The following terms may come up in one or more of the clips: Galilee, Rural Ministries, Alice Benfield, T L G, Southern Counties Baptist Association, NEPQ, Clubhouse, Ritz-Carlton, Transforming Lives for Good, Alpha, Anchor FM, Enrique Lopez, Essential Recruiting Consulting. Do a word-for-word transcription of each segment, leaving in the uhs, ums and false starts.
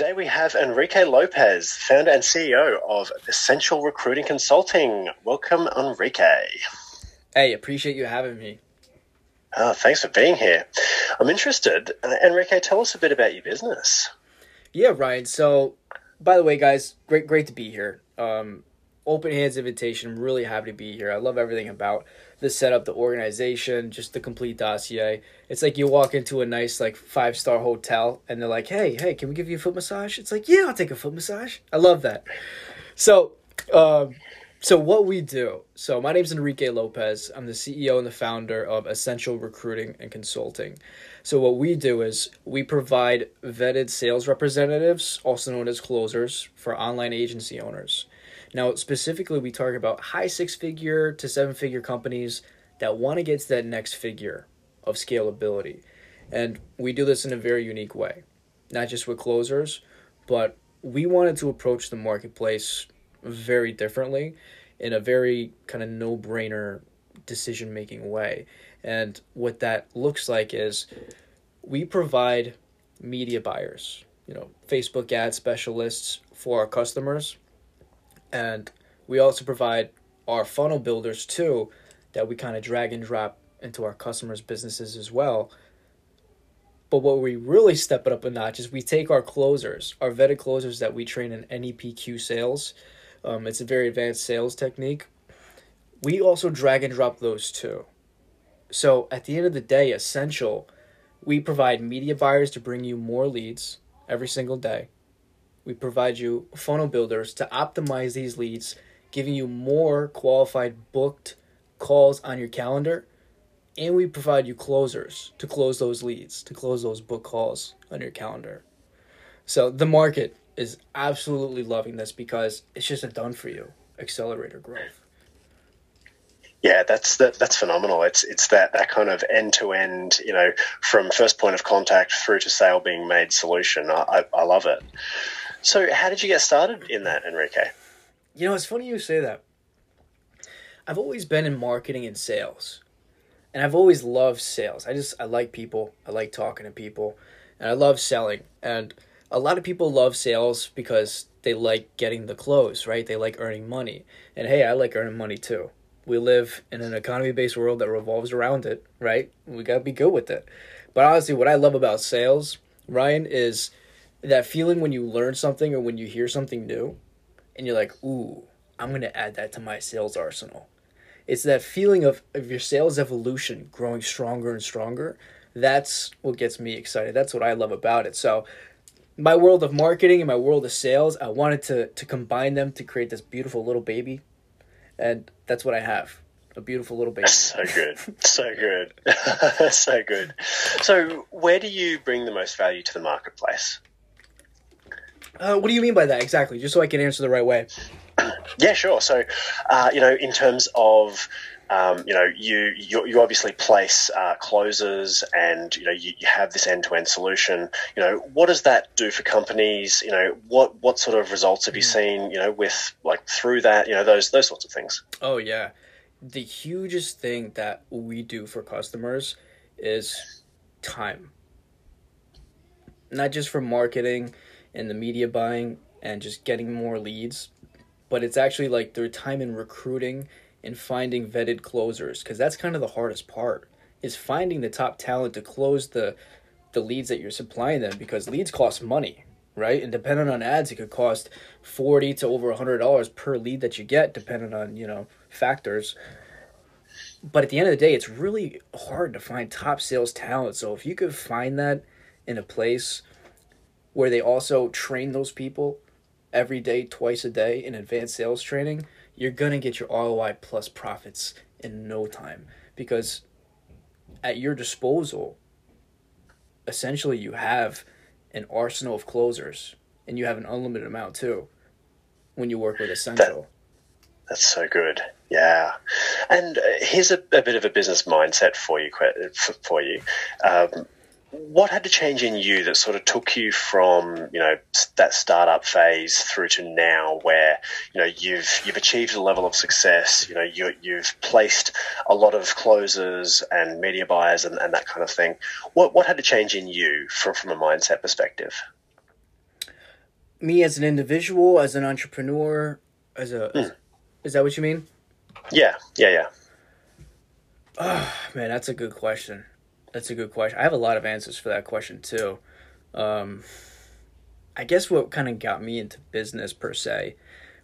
Today we have Enrique Lopez, founder and C E O of Essential Recruiting Consulting. Welcome, Enrique. Hey, appreciate you having me. Oh, thanks for being here. I'm interested. Uh, Enrique, tell us a bit about your business. Yeah, Ryan. So, by the way, guys, great great to be here. Um, open hands invitation. Really happy to be here. I love everything about the setup, the organization, just the complete dossier. It's like you walk into a nice like five-star hotel and they're like, hey, hey, can we give you a foot massage? It's like, yeah, I'll take a foot massage. I love that. So, um, so what we do. So my name is Enrique Lopez. I'm the C E O and the founder of Essential Recruiting and Consulting. So what we do is we provide vetted sales representatives, also known as closers, for online agency owners. Now, specifically, we talk about high six-figure to seven-figure companies that want to get to that next figure of scalability. And we do this in a very unique way, not just with closers, but we wanted to approach the marketplace very differently in a very kind of no-brainer decision-making way. And what that looks like is we provide media buyers, you know, Facebook ad specialists for our customers. And we also provide our funnel builders too, that we kind of drag and drop into our customers' businesses as well. But what we really step it up a notch is we take our closers, our vetted closers that we train in N E P Q sales. Um, it's a very advanced sales technique. We also drag and drop those too. So at the end of the day, Essential, we provide media buyers to bring you more leads every single day. We provide you funnel builders to optimize these leads, giving you more qualified booked calls on your calendar. And we provide you closers to close those leads, to close those book calls on your calendar. So the market is absolutely loving this because it's just a done for you accelerator growth. Yeah, that's that, that's phenomenal. It's it's that, that kind of end-to-end, you know, from first point of contact through to sale being made solution. I, I, I love it. So how did you get started in that, Enrique? You know, it's funny you say that. I've always been in marketing and sales, and I've always loved sales. I just, I like people. I like talking to people, and I love selling. And a lot of people love sales because they like getting the close, right? They like earning money. And hey, I like earning money too. We live in an economy-based world that revolves around it, right? We got to be good with it. But honestly, what I love about sales, Ryan, is that feeling when you learn something or when you hear something new and you're like, ooh, I'm going to add that to my sales arsenal. It's that feeling of, of your sales evolution growing stronger and stronger. That's what gets me excited. That's what I love about it. So my world of marketing and my world of sales, I wanted to to combine them to create this beautiful little baby. And that's what I have. A beautiful little baby. So good. So good. So good. So where do you bring the most value to the marketplace? Uh, what do you mean by that exactly? Just so I can answer the right way. Yeah, sure. So, uh, you know, in terms of, um, you know, you you, you obviously place uh, closers and, you know, you, you have this end-to-end solution. You know, what does that do for companies? You know, what, what sort of results have you seen, you know, with like through that, you know, those those sorts of things? Oh, yeah. The hugest thing that we do for customers is time. Not just for marketing and the media buying and just getting more leads, but it's actually like their time in recruiting and finding vetted closers, because that's kind of the hardest part, is finding the top talent to close the the leads that you're supplying them, because leads cost money, right? And depending on ads, it could cost forty dollars to over one hundred dollars per lead that you get, depending on, you know, factors. But at the end of the day, it's really hard to find top sales talent. So if you could find that in a place where they also train those people every day, twice a day in advanced sales training, you're going to get your R O I plus profits in no time, because at your disposal, essentially you have an arsenal of closers, and you have an unlimited amount too when you work with Essential. That, that's so good. Yeah. And here's a, a bit of a business mindset for you. For you. Um, What had to change in you that sort of took you from, you know, that startup phase through to now, where, you know, you've you've achieved a level of success, you know, you, you've placed a lot of closers and media buyers and, and that kind of thing. What what had to change in you from, from a mindset perspective? me as an individual, as an entrepreneur, as a mm. is that what you mean? Yeah, yeah, yeah. Oh, man, that's a good question. That's a good question. I have a lot of answers for that question too. Um, I guess what kind of got me into business per se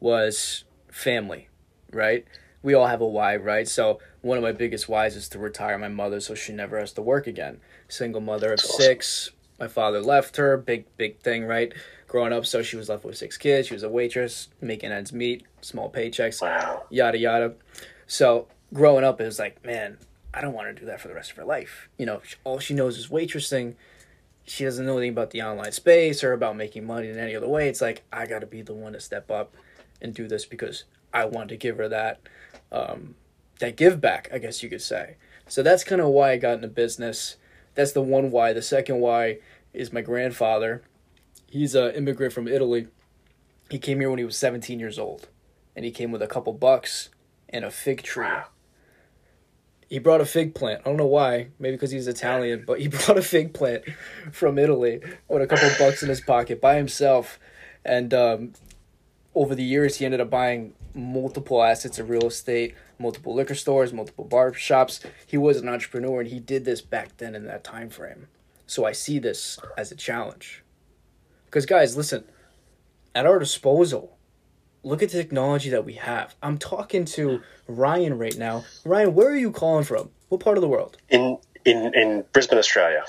was family, right? We all have a why, right? So one of my biggest whys is to retire my mother so she never has to work again. Single mother of six. My father left her. Big, big thing, right? Growing up, so she was left with six kids. She was a waitress, making ends meet, small paychecks, wow. yada, yada. So growing up, it was like, man, I don't want her to do that for the rest of her life. You know, all she knows is waitressing. She doesn't know anything about the online space or about making money in any other way. It's like, I got to be the one to step up and do this because I want to give her that um, that give back, I guess you could say. So that's kind of why I got into business. That's the one why. The second why is my grandfather. He's an immigrant from Italy. He came here when he was seventeen years old, and he came with a couple bucks and a fig tree. Wow. He brought a fig plant. I don't know why. Maybe because he's Italian, but he brought a fig plant from Italy with a couple bucks in his pocket by himself. And um, over the years, he ended up buying multiple assets of real estate, multiple liquor stores, multiple bar shops. He was an entrepreneur, and he did this back then in that time frame. So I see this as a challenge. Because, guys, listen, at our disposal, look at the technology that we have. I'm talking to Ryan right now. Ryan, where are you calling from? What part of the world? In in, in Brisbane, Australia.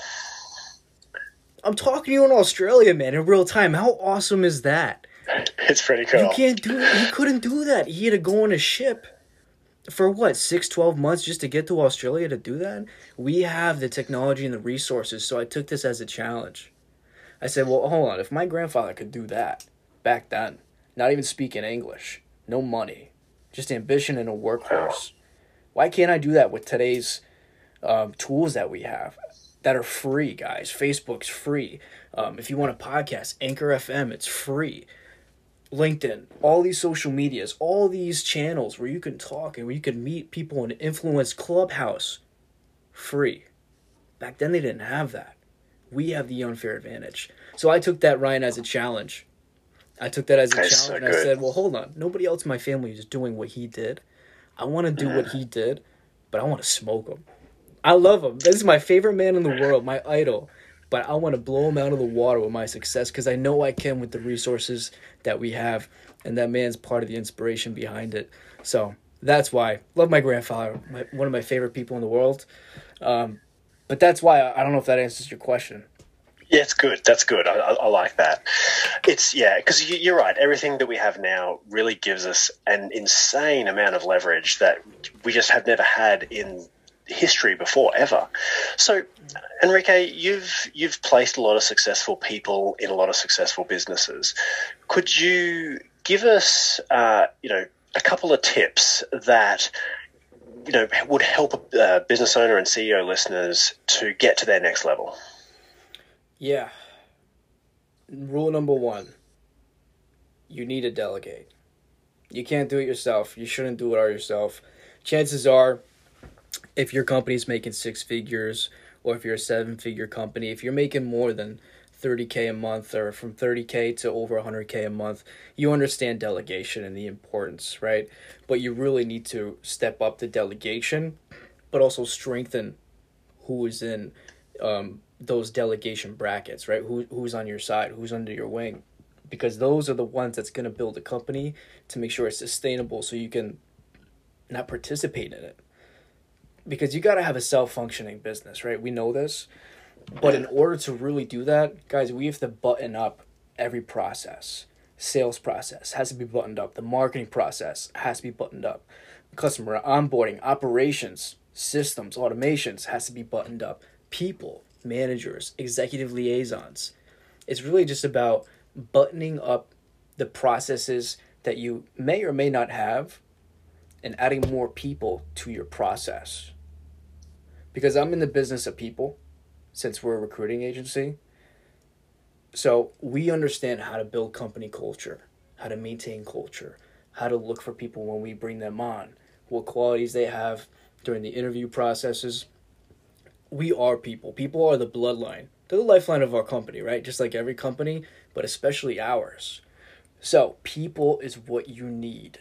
I'm talking to you in Australia, man, in real time. How awesome is that? It's pretty cool. You can't do that. He couldn't do that. He had to go on a ship for, what, six, twelve months just to get to Australia to do that? We have the technology and the resources, so I took this as a challenge. I said, well, hold on. If my grandfather could do that back then, not even speaking English, no money, just ambition and a workhorse. Why can't I do that with today's um, tools that we have that are free, guys? Facebook's free. Um, if you want a podcast, Anchor F M, it's free. LinkedIn, all these social medias, all these channels where you can talk and where you can meet people and influence. Clubhouse, free. Back then they didn't have that. We have the unfair advantage. So I took that, Ryan, as a challenge. I took that as a That's challenge, so and I said, well, hold on. Nobody else in my family is doing what he did. I want to do yeah. what he did, but I want to smoke him. I love him. This is my favorite man in the world, my idol. But I want to blow him out of the water with my success because I know I can with the resources that we have, and that man's part of the inspiration behind it. So that's why. Love my grandfather, my, one of my favorite people in the world. Um, but that's why. I don't know if that answers your question. Yeah, it's good. That's good. I, I, I like that. It's yeah, because you, you're right. Everything that we have now really gives us an insane amount of leverage that we just have never had in history before ever. So, Enrique, you've you've placed a lot of successful people in a lot of successful businesses. Could you give us, uh, you know, a couple of tips that, you know, would help uh, business owner and C E O listeners to get to their next level? Yeah. Rule number one, you need to delegate. You can't do it yourself. You shouldn't do it all yourself. Chances are, if your company's making six figures or if you're a seven-figure company, if you're making more than thirty K a month or from thirty K to over one hundred K a month, you understand delegation and the importance, right? But you really need to step up the delegation, but also strengthen who is in um those delegation brackets, right? Who Who's on your side? Who's under your wing? Because those are the ones that's going to build a company to make sure it's sustainable so you can not participate in it. Because you got to have a self-functioning business, right? We know this. But in order to really do that, guys, we have to button up every process. Sales process has to be buttoned up. The marketing process has to be buttoned up. Customer onboarding, operations, systems, automations has to be buttoned up. People, managers, executive liaisons. It's really just about buttoning up the processes that you may or may not have and adding more people to your process. Because I'm in the business of people since we're a recruiting agency. So we understand how to build company culture, how to maintain culture, how to look for people when we bring them on, what qualities they have during the interview processes. We are people. People are the bloodline. They're the lifeline of our company, right? Just like every company, but especially ours. So people is what you need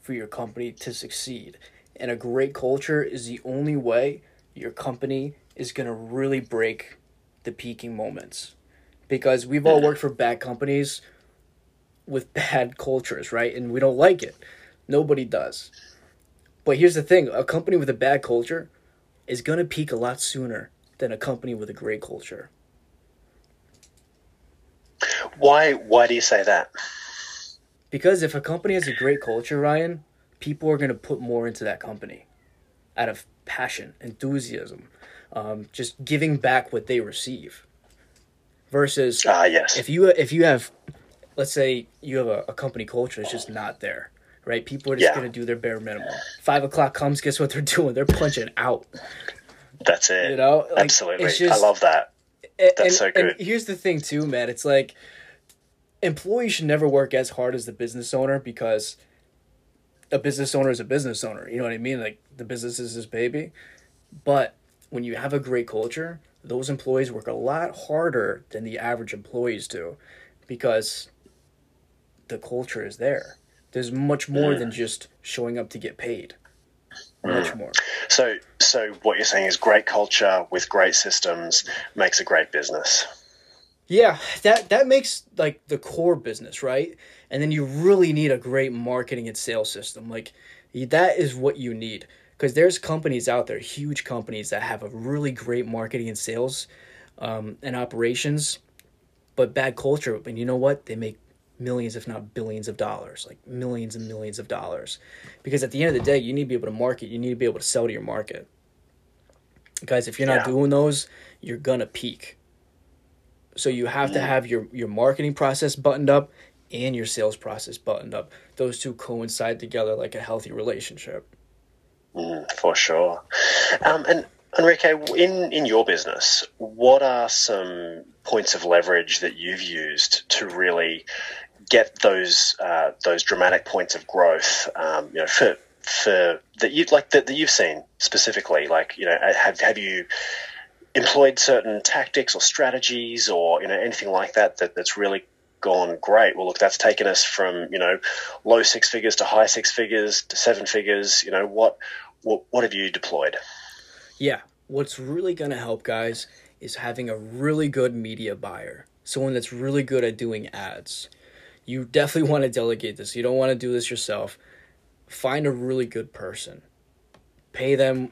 for your company to succeed. And a great culture is the only way your company is going to really break the peaking moments. Because we've all worked for bad companies with bad cultures, right? And we don't like it. Nobody does. But here's the thing. A company with a bad culture is going to peak a lot sooner than a company with a great culture. Why, why do you say that? Because if a company has a great culture, Ryan, people are going to put more into that company out of passion, enthusiasm, um, just giving back what they receive. Versus uh, yes. if you if you have, let's say you have a, a company culture that's just not there, right? People are just yeah. going to do their bare minimum. Five o'clock comes, guess what they're doing? They're punching out. That's it. You know, like, absolutely. It's just, I love that. That's and, so good. And here's the thing too, man. It's like employees should never work as hard as the business owner, because a business owner is a business owner. You know what I mean? Like, the business is his baby. But when you have a great culture, those employees work a lot harder than the average employees do, because the culture is there. There's much more mm. than just showing up to get paid. Much mm. more. So, so what you're saying is great culture with great systems makes a great business. Yeah, that, that makes like the core business, right? And then you really need a great marketing and sales system. Like, that is what you need, because there's companies out there, huge companies that have a really great marketing and sales um, and operations, but bad culture. And you know what? They make millions, if not billions of dollars, like millions and millions of dollars. Because at the end of the day, you need to be able to market. You need to be able to sell to your market. Guys, if you're not yeah. doing those, you're going to peak. So you have to have your, your marketing process buttoned up and your sales process buttoned up. Those two coincide together like a healthy relationship. Mm, for sure. Um, and Enrique, in, in your business, what are some points of leverage that you've used to really get those uh, those dramatic points of growth? Um, you know, for for that you've like that, that you've seen specifically. Like, you know, have have you employed certain tactics or strategies or, you know, anything like that, that that's really gone great? Well, look, that's taken us from, you know, low six figures to high six figures to seven figures. You know, what what, what have you deployed? Yeah. What's really going to help, guys, is having a really good media buyer, someone that's really good at doing ads. You definitely want to delegate this. You don't want to do this yourself. Find a really good person. Pay them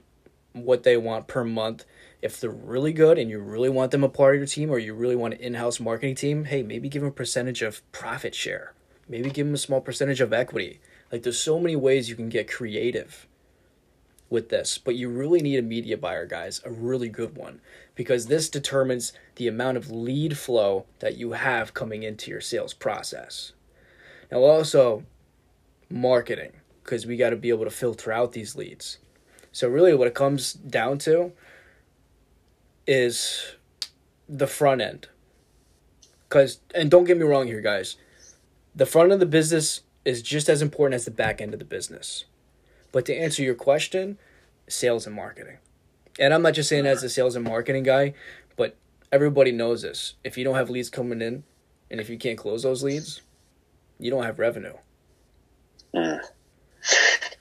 what they want per month. If they're really good and you really want them a part of your team, or you really want an in-house marketing team, hey, maybe give them a percentage of profit share. Maybe give them a small percentage of equity. Like, there's so many ways you can get creative with this. But you really need a media buyer, guys, a really good one, because this determines the amount of lead flow that you have coming into your sales process. Now, also marketing, because we got to be able to filter out these leads. So really what it comes down to is the front end. Cause, and don't get me wrong here, guys, the front of the business is just as important as the back end of the business. But to answer your question, sales and marketing. And I'm not just saying as a sales and marketing guy, but everybody knows this. If you don't have leads coming in, and if you can't close those leads, you don't have revenue. Mm.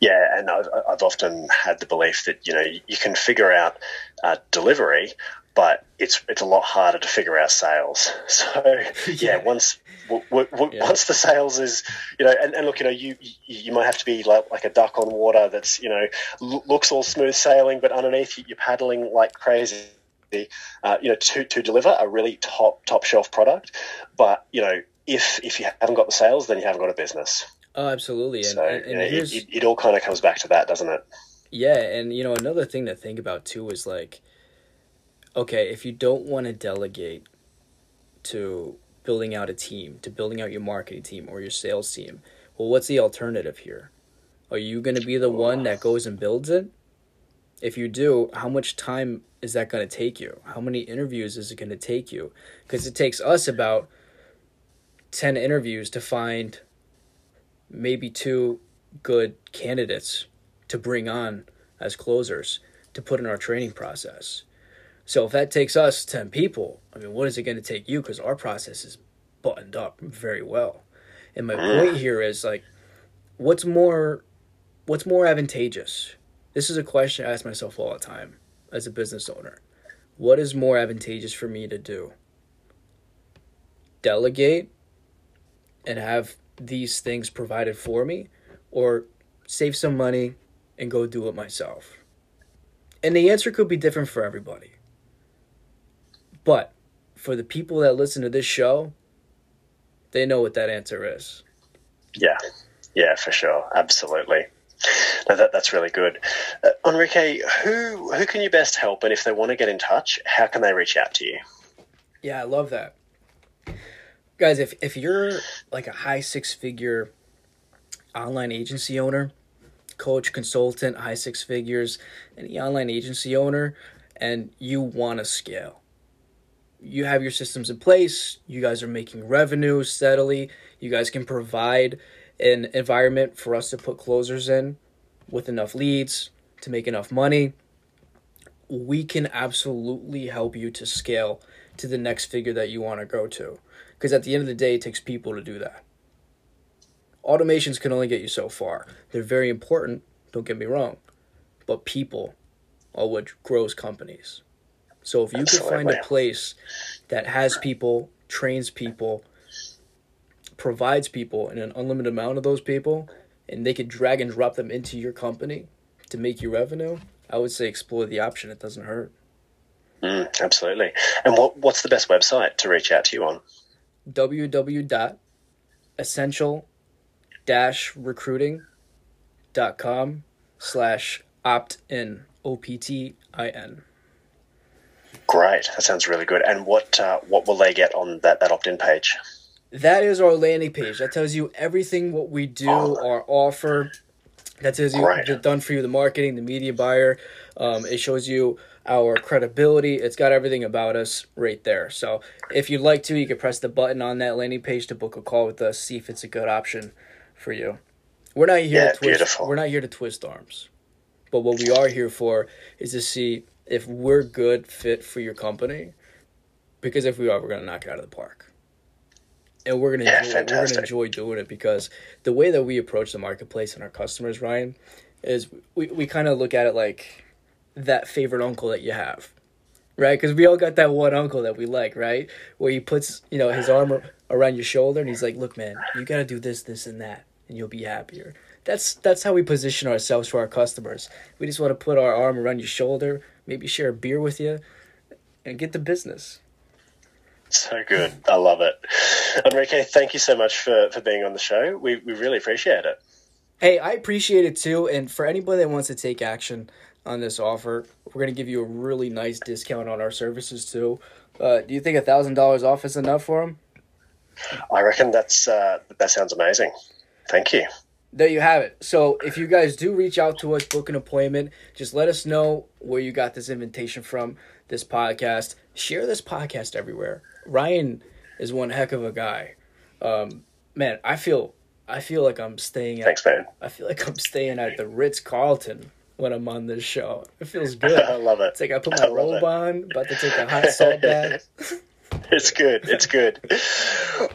Yeah, and I've, I've often had the belief that, you know, you can figure out uh, delivery, but it's it's a lot harder to figure out sales. So yeah, yeah once w- w- w- yeah. once the sales is, you know, and, and look, you know, you you might have to be like, like a duck on water that's, you know, l- looks all smooth sailing, but underneath you're paddling like crazy. Uh, you know, to to deliver a really top top shelf product, but you know, if if you haven't got the sales, then you haven't got a business. Oh, absolutely. And, so, and, and you know, it, it all kind of comes back to that, doesn't it? Yeah. And, you know, another thing to think about too is like, okay, if you don't want to delegate to building out a team, to building out your marketing team or your sales team, well, what's the alternative here? Are you going to be the one that goes and builds it? If you do, how much time is that going to take you? How many interviews is it going to take you? Because it takes us about ten interviews to find maybe two good candidates to bring on as closers to put in our training process. So if that takes us ten people, I mean, what is it going to take you? Because our process is buttoned up very well. And my point here is, like, what's more, what's more advantageous? This is a question I ask myself all the time as a business owner. What is more advantageous for me to do? Delegate and have these things provided for me, or save some money and go do it myself? And the answer could be different for everybody. But for the people that listen to this show, they know what that answer is. Yeah, yeah, for sure. Absolutely. No, that, that's really good. Uh, Enrique, who who can you best help? And if they want to get in touch, how can they reach out to you? Yeah, I love that. Guys, if, if you're like a high six-figure online agency owner, coach, consultant, high six figures, any online agency owner, and you want to scale, you have your systems in place, you guys are making revenue steadily, you guys can provide an environment for us to put closers in with enough leads to make enough money, we can absolutely help you to scale to the next figure that you want to go to. Because at the end of the day, it takes people to do that. Automations can only get you so far. They're very important, don't get me wrong, but people are what grows companies. So if you Absolutely. Can find a place that has people, trains people, provides people, and an unlimited amount of those people, and they could drag and drop them into your company to make you revenue, I would say explore the option. It doesn't hurt. Mm, absolutely. And what what's the best website to reach out to you on? w w w dot essential dash recruiting dot com slash opt in O P T I N. Great. That sounds really good. And what uh, what will they get on that, that opt-in page? That is our landing page. That tells you everything what we do, oh. our offer. That tells you Great. The done for you, the marketing, the media buyer. Um, it shows you our credibility. It's got everything about us right there. So if you'd like to, you can press the button on that landing page to book a call with us, see if it's a good option for you. We're not here yeah, to twist beautiful. We're not here to twist arms. But what we are here for is to see if we're good fit for your company, because if we are, we're going to knock it out of the park. And we're going yeah, to we're going to enjoy doing it, because the way that we approach the marketplace and our customers, Ryan, is we, we kind of look at it like that favorite uncle that you have, right? Because we all got that one uncle that we like, right? Where he puts, you know, his arm around your shoulder and he's like, look, man, you got to do this, this, and that, and you'll be happier. That's that's how we position ourselves for our customers. We just want to put our arm around your shoulder, maybe share a beer with you, and get the business. So good. I love it. Enrique, thank you so much for, for being on the show. We we really appreciate it. Hey, I appreciate it too. And for anybody that wants to take action on this offer, we're going to give you a really nice discount on our services too. Uh, do you think one thousand dollars off is enough for them? I reckon that's uh, that sounds amazing. Thank you. There you have it. So if you guys do reach out to us, book an appointment, just let us know where you got this invitation from, this podcast. Share this podcast everywhere. Ryan is one heck of a guy. Um, man, I feel I feel like I'm staying at Thanks, man. I feel like I'm staying at the Ritz-Carlton when I'm on this show. It feels good. I love it. It's like I put my I robe it. on, about to take a hot salt bath. It's good. It's good.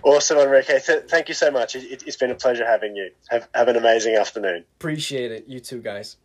Awesome, Enrique. Th- thank you so much. It, it, it's been a pleasure having you. Have, have an amazing afternoon. Appreciate it. You too, guys.